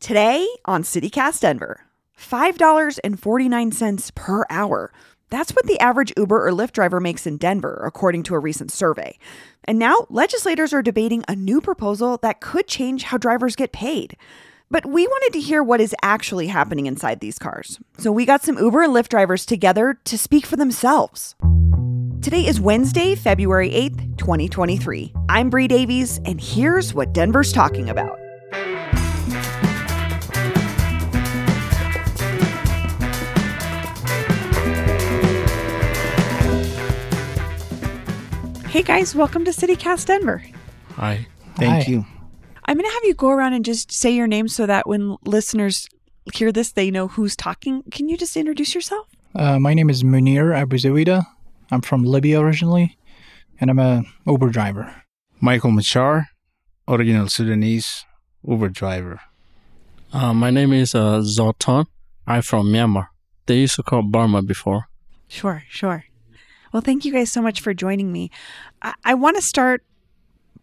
Today on CityCast Denver, $5.49 per hour. That's what the average Uber or Lyft driver makes in Denver, according to a recent survey. And now legislators are debating a new proposal that could change how drivers get paid. But we wanted to hear what is actually happening inside these cars. So we got some Uber and Lyft drivers together to speak for themselves. Today is Wednesday, February 8th, 2023. I'm Bree Davies, and here's what Denver's talking about. Hey guys, welcome to CityCast Denver. Hi. Thank you. I'm going to have you go around and just say your name so that when listeners hear this, they know who's talking. Can you just introduce yourself? My name is Munir Abuzawida. I'm from Libya originally, and I'm an Uber driver. Michael Machar, original Sudanese Uber driver. My name is Zaw Tun. I'm from Myanmar. They used to call Burma before. Sure. Well, thank you guys so much for joining me. I want to start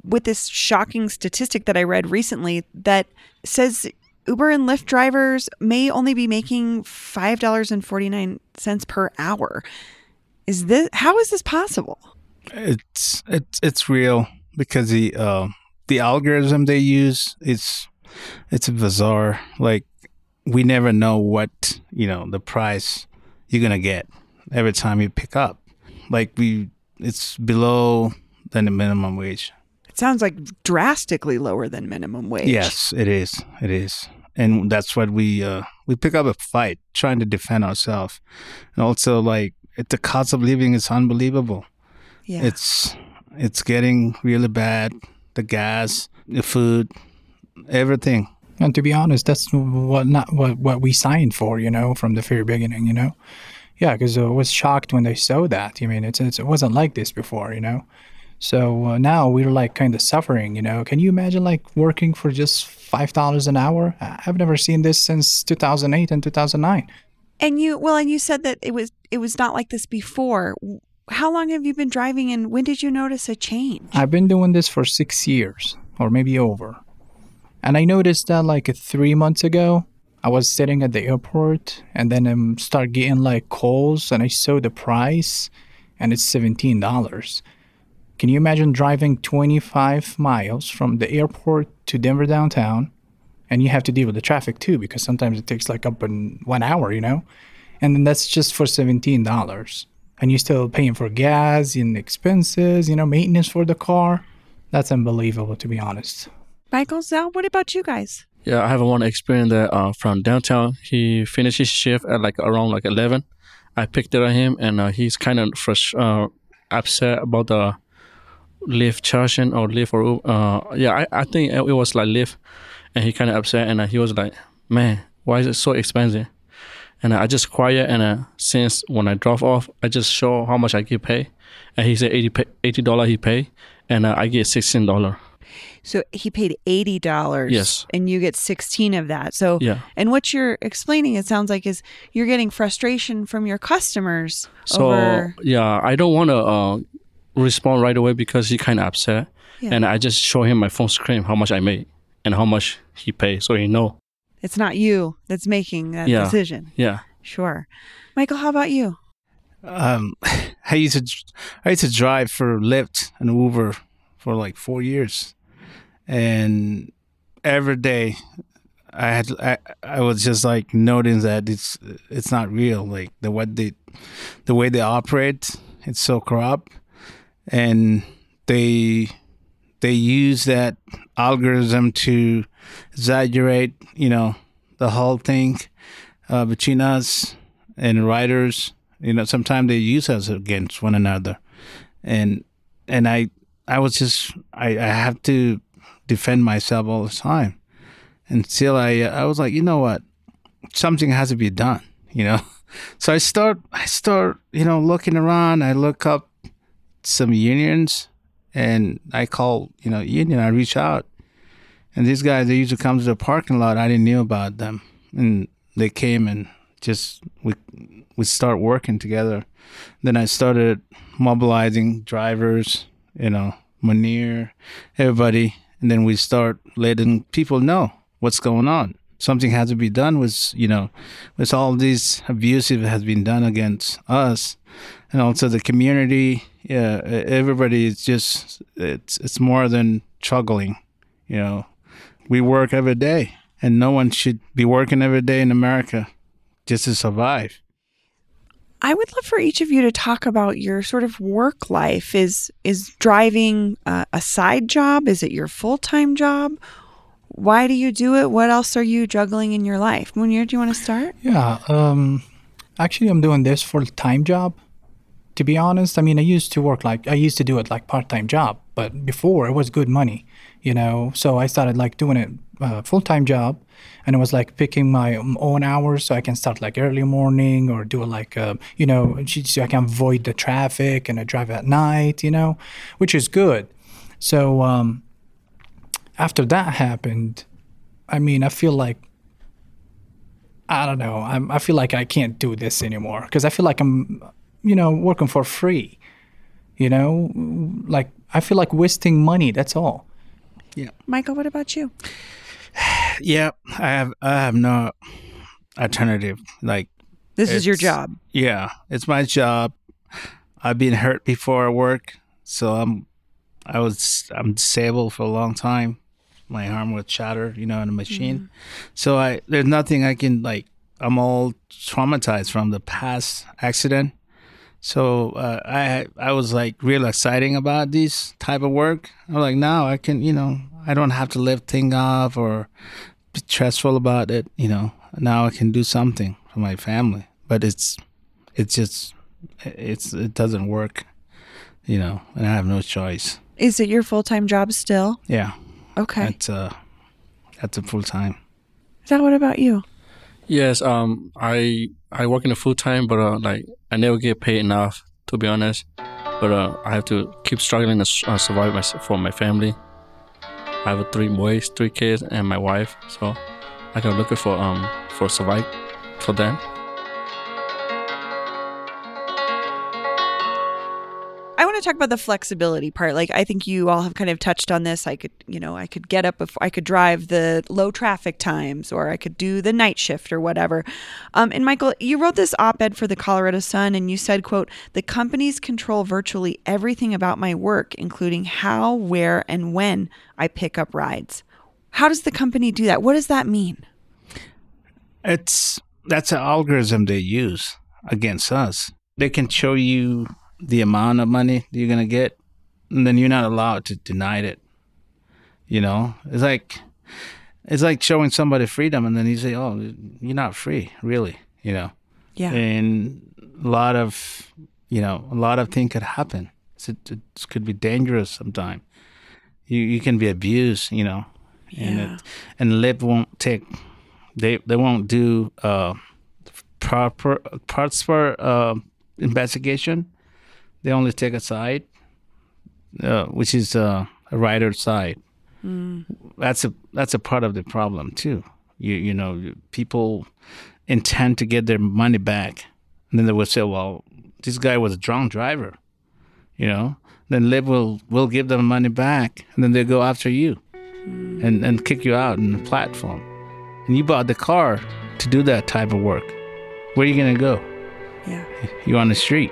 with this shocking statistic that I read recently that says Uber and Lyft drivers may only be making $5.49 per hour. How is this possible? It's real because the algorithm they use it's bizarre. Like, we never know what the price you're gonna get every time you pick up. Like, it's below than the minimum wage. It sounds like drastically lower than minimum wage. Yes, it is. It is. And that's what we pick up a fight trying to defend ourselves. And also, like, the cost of living is unbelievable. Yeah. It's getting really bad. The gas, the food, everything. And to be honest, that's not what we signed for, from the very beginning, Yeah, because I was shocked when they saw that. It wasn't like this before, So now we're like kind of suffering, Can you imagine like working for just $5 an hour? I've never seen this since 2008 and 2009. And you said that it was not like this before. How long have you been driving, and when did you notice a change? I've been doing this for 6 years or maybe over, and I noticed that like 3 months ago. I was sitting at the airport, and then I start getting like calls, and I saw the price, and it's $17. Can you imagine driving 25 miles from the airport to Denver downtown, and you have to deal with the traffic too, because sometimes it takes like up in 1 hour, And then that's just for $17, and you're still paying for gas and expenses, maintenance for the car. That's unbelievable, to be honest. Michael, Zaw, what about you guys? Yeah, I have one experience that from downtown. He finished his shift at around 11. I picked up him, and he's kind of upset about the Lyft charging or Lyft or Uber. I think it was like Lyft, and he kind of upset, and he was like, "Man, why is it so expensive?" And I just quiet, and since when I drop off, I just show how much I get paid, and he said $80 he paid, and I get $16. So he paid $80, yes, and you get 16 of that. So, yeah. And what you're explaining, it sounds like, is you're getting frustration from your customers. So, I don't want to respond right away because he kind of upset. Yeah. And I just show him my phone screen, how much I made and how much he paid, so he know. It's not you that's making that decision. Yeah. Sure. Michael, how about you? I used to drive for Lyft and Uber for like 4 years. And every day I was just like noting that it's not real. Like the way they operate, it's so corrupt, and they use that algorithm to exaggerate, the whole thing between us and riders. Sometimes they use us against one another, and I was just I have to defend myself all the time until I was like, you know what, something has to be done, you know. So I start, you know, looking around. I look up some unions, and I call, you know, union. I reach out, and these guys, they used to come to the parking lot. I didn't know about them, and they came and just we start working together. Then I started mobilizing drivers, you know, Munir, everybody, and then we start letting people know what's going on. Something has to be done with, you know, with all these abusive has been done against us, and also the community. Yeah, everybody is just it's more than struggling, you know. We work every day, and no one should be working every day in America just to survive. I would love for each of you to talk about your sort of work life. Is driving a side job? Is it your full-time job? Why do you do it? What else are you juggling in your life? Munir, do you want to start? Yeah. Actually, I'm doing this full-time job, to be honest. I mean, I used to do it like part-time job, but before it was good money, you know. So I started like doing it full-time job, and it was like picking my own hours, so I can start like early morning or do like, you know, so I can avoid the traffic, and I drive at night, you know, which is good. So, after that happened, I mean, I feel like, I don't know, I feel like I can't do this anymore, because I feel like I'm, you know, working for free, you know, like I feel like wasting money, that's all. Yeah. Michael, what about you? Yeah, I have no alternative. Like, this is your job. Yeah, it's my job. I've been hurt before at work, so I'm disabled for a long time. My arm was shattered, you know, in a machine. Mm-hmm. So there's nothing I can, like, I'm all traumatized from the past accident. So I was like real exciting about this type of work. I'm like, now I can, you know, I don't have to lift things off or be stressful about it. You know, now I can do something for my family. But it doesn't work, you know, and I have no choice. Is it your full-time job still? Yeah. Okay. That's a full-time. Zaw, what about you? Yes, I work in a full-time, but like I never get paid enough, to be honest. But I have to keep struggling to survive for my family. I have 3 boys, 3 kids, and my wife, so I can look for survive for them. I want to talk about the flexibility part. Like, I think you all have kind of touched on this. I could get up before, I could drive the low traffic times, or I could do the night shift or whatever. And Michael, you wrote this op-ed for the Colorado Sun, and you said, quote, "The companies control virtually everything about my work, including how, where, and when I pick up rides." How does the company do that? What does that mean? That's an algorithm they use against us. They can show you the amount of money you're going to get, and then you're not allowed to deny it. You know, it's like showing somebody freedom, and then you say, oh, you're not free, really, you know? Yeah. And a lot of things could happen. It could be dangerous sometimes. You can be abused, you know? Yeah. And Lyft won't take, they won't do proper parts for investigation. They only take a side, which is a rider's side. Mm. That's a part of the problem too. You know, people intend to get their money back, and then they will say, "Well, this guy was a drunk driver," you know. Then Lyft will give them money back, and then they go after you, and kick you out on the platform. And you bought the car to do that type of work. Where are you gonna go? Yeah, you're on the street.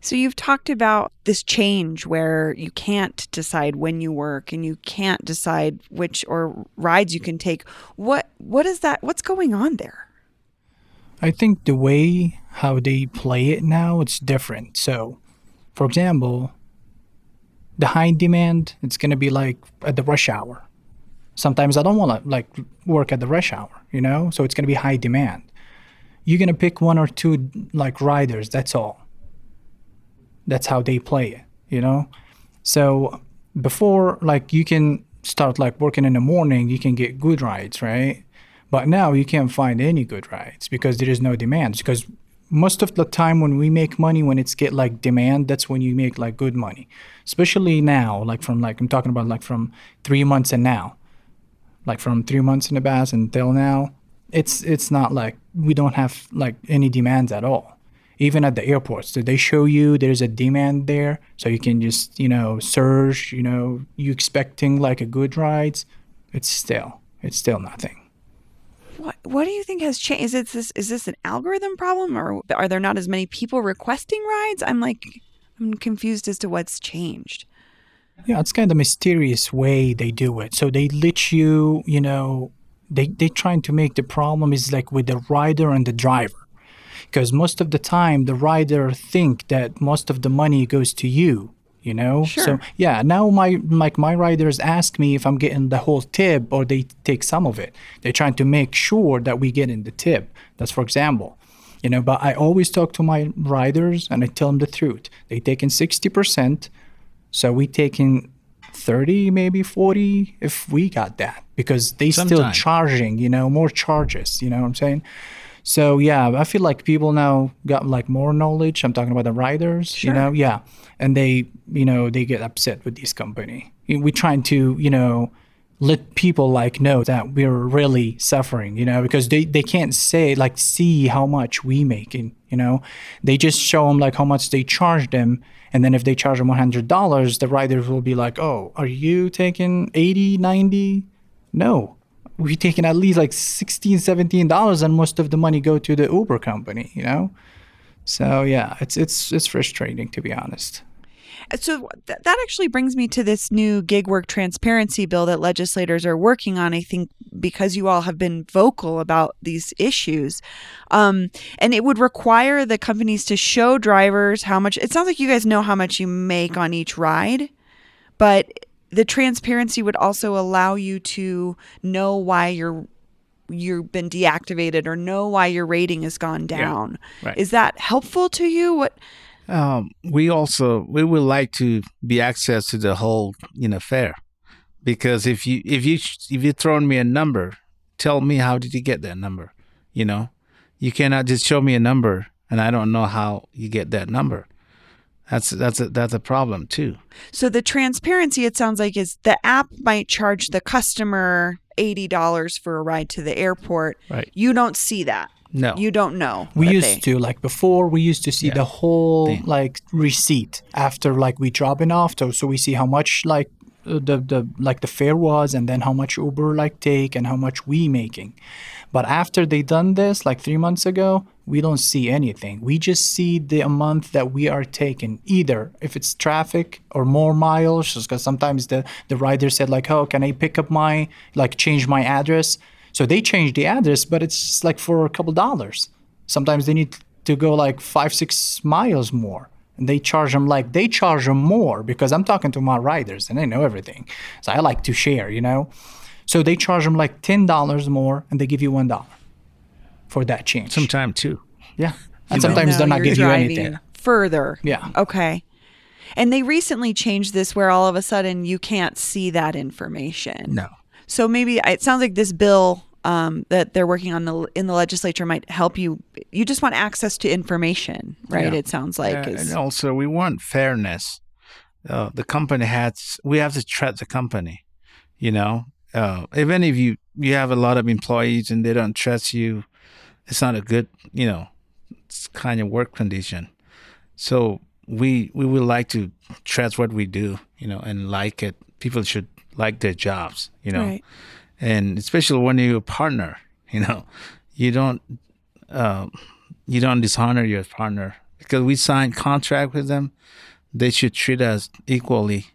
So you've talked about this change where you can't decide when you work and you can't decide which or rides you can take. What is that? What's going on there? I think the way how they play it now, it's different. So, for example, the high demand, it's going to be like at the rush hour. Sometimes I don't want to like work at the rush hour, you know, so it's going to be high demand. You're going to pick one or two like riders, that's all. That's how they play it, you know. So before, like, you can start like working in the morning, you can get good rides, right? But now you can't find any good rides because there is no demand. Because most of the time when we make money, when it's get like demand, that's when you make like good money. Especially now, like from like, I'm talking about like from 3 months and now. Like from 3 months in the past until now, it's not like we don't have like any demands at all. Even at the airports, so they show you there's a demand there. So you can just, you know, surge, you know, you expecting like a good rides. It's still nothing. What do you think has changed? Is this an algorithm problem, or are there not as many people requesting rides? I'm confused as to what's changed. Yeah, it's kind of mysterious way they do it. So they let you, you know, they trying to make the problem is like with the rider and the driver. Because most of the time, the rider think that most of the money goes to you, you know? Sure. So, yeah, now my riders ask me if I'm getting the whole tip or they take some of it. They're trying to make sure that we get in the tip. That's for example, you know, but I always talk to my riders and I tell them the truth. They taking 60%, so we taking 30, maybe 40 if we got that. Because they still charging, you know, more charges, you know what I'm saying? So, yeah, I feel like people now got, like, more knowledge. I'm talking about the riders, sure. You know? Yeah. And they, you know, they get upset with this company. We're trying to, you know, let people, like, know that we're really suffering, you know? Because they can't say, like, see how much we making, you know? They just show them, like, how much they charge them. And then if they charge them $100, the riders will be like, oh, are you taking 80, 90? No. We're taking at least like $16, $17, and most of the money go to the Uber company, you know? So, yeah, it's frustrating, to be honest. So that actually brings me to this new gig work transparency bill that legislators are working on, I think, because you all have been vocal about these issues. And it would require the companies to show drivers how much. It sounds like you guys know how much you make on each ride, but the transparency would also allow you to know why you've been deactivated or know why your rating has gone down. Yeah, right. Is that helpful to you? What we would like to be access to the whole, you know, fare, because if you thrown me a number, tell me how did you get that number? You know, you cannot just show me a number and I don't know how you get that number. That's a problem too. So the transparency, it sounds like, is the app might charge the customer $80 for a ride to the airport. Right. You don't see that. No. You don't know. We used to see the whole thing, like receipt after like we dropping off. So we see how much like the fare was, and then how much Uber like take and how much we making. But after they done this like 3 months ago, we don't see anything. We just see the amount that we are taking, either if it's traffic or more miles, just because sometimes the rider said like, oh, can I pick up my, like change my address? So they change the address, but it's just like for a couple dollars. Sometimes they need to go like 5-6 miles more. And they charge them more, because I'm talking to my riders and they know everything. So I like to share, you know. So they charge them like $10 more and they give you $1 for that change. Sometimes too. Yeah. And sometimes they're not giving you anything. Further. Yeah. Okay. And they recently changed this where all of a sudden you can't see that information. No. So maybe it sounds like this bill that they're working on in the legislature might help you. You just want access to information, right? Yeah. It sounds like. And also, we want fairness. The company has, we have to treat the company, you know. Even if you have a lot of employees and they don't trust you, it's not a good, you know, it's kind of work condition. So we would like to trust what we do, you know, and like it. People should like their jobs, you know. Right. And especially when you're a partner, you know, you don't dishonor your partner, because we signed contract with them. They should treat us equally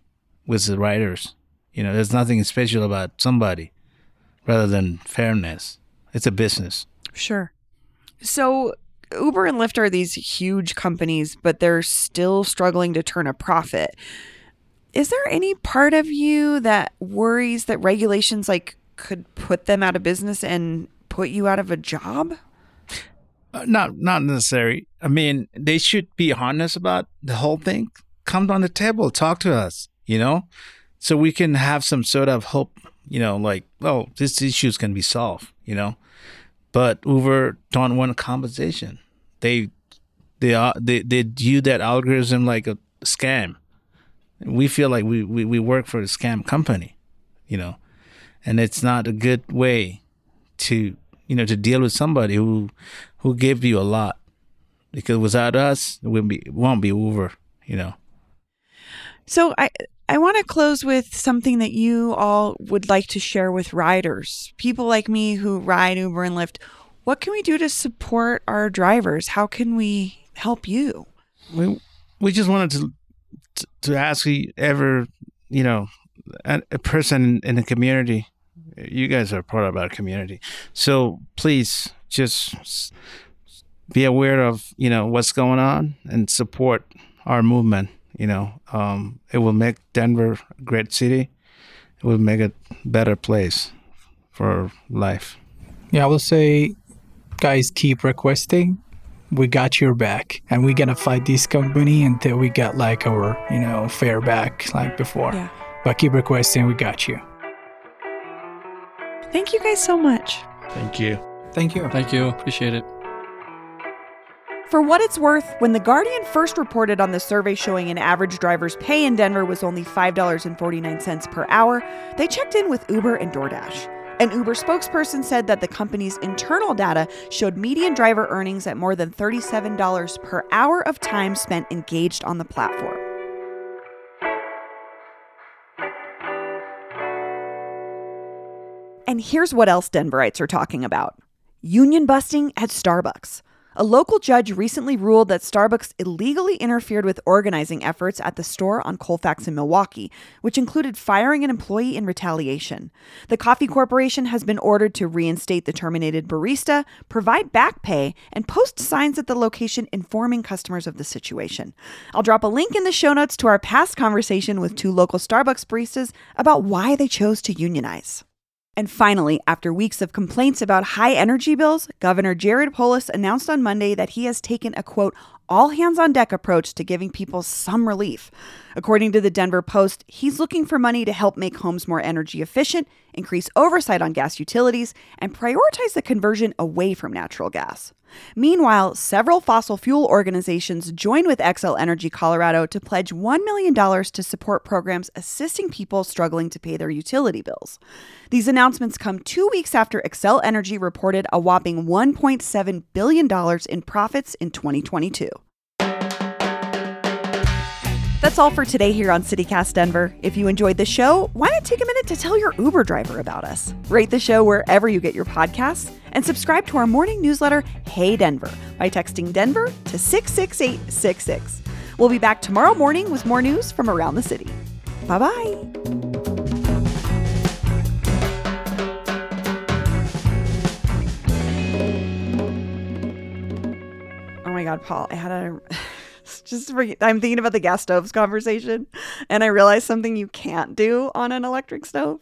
with the writers. You know, there's nothing special about somebody rather than fairness. It's a business. Sure. So Uber and Lyft are these huge companies, but they're still struggling to turn a profit. Is there any part of you that worries that regulations like could put them out of business and put you out of a job? Not necessary. I mean, they should be honest about the whole thing. Come on the table, talk to us, you know, so we can have some sort of hope, you know, like, oh, this issues can be solved, you know. But Uber don't want a compensation. They view that algorithm like a scam. We feel like we work for a scam company, you know, and it's not a good way to, you know, to deal with somebody who gave you a lot, because without us, it won't be Uber, you know. So I want to close with something that you all would like to share with riders, people like me who ride Uber and Lyft. What can we do to support our drivers? How can we help you? We just wanted to ask you ever, you know, a person in the community. You guys are part of our community. So please just be aware of, you know, what's going on and support our movement. You know, it will make Denver a great city. It will make it a better place for life. Yeah, I will say, guys, keep requesting. We got your back, and we're going to fight this company until we get like our, you know, fair back like before. Yeah. But keep requesting. We got you. Thank you guys so much. Thank you. Thank you. Thank you. Appreciate it. For what it's worth, when The Guardian first reported on the survey showing an average driver's pay in Denver was only $5.49 per hour, they checked in with Uber and DoorDash. An Uber spokesperson said that the company's internal data showed median driver earnings at more than $37 per hour of time spent engaged on the platform. And here's what else Denverites are talking about. Union busting at Starbucks. A local judge recently ruled that Starbucks illegally interfered with organizing efforts at the store on Colfax in Milwaukee, which included firing an employee in retaliation. The coffee corporation has been ordered to reinstate the terminated barista, provide back pay, and post signs at the location informing customers of the situation. I'll drop a link in the show notes to our past conversation with two local Starbucks baristas about why they chose to unionize. And finally, after weeks of complaints about high energy bills, Governor Jared Polis announced on Monday that he has taken a, quote, all-hands-on-deck approach to giving people some relief. According to the Denver Post, he's looking for money to help make homes more energy efficient, increase oversight on gas utilities, and prioritize the conversion away from natural gas. Meanwhile, several fossil fuel organizations joined with Xcel Energy Colorado to pledge $1 million to support programs assisting people struggling to pay their utility bills. These announcements come 2 weeks after Xcel Energy reported a whopping $1.7 billion in profits in 2022. That's all for today here on CityCast Denver. If you enjoyed the show, why not take a minute to tell your Uber driver about us? Rate the show wherever you get your podcasts, and subscribe to our morning newsletter, Hey Denver, by texting Denver to 66866. We'll be back tomorrow morning with more news from around the city. Bye-bye. Oh my God, Paul, I had a... I'm thinking about the gas stoves conversation, and I realized something you can't do on an electric stove.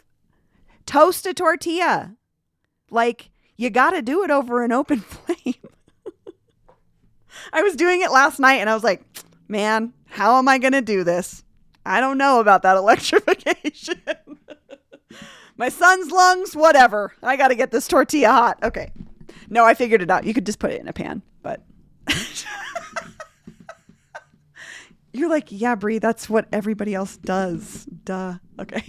Toast a tortilla. Like, you got to do it over an open flame. I was doing it last night, and I was like, man, how am I going to do this? I don't know about that electrification. my son's lungs, whatever. I got to get this tortilla hot. Okay. No, I figured it out. You could just put it in a pan, but you're like, yeah, Bree, that's what everybody else does. Duh. Okay.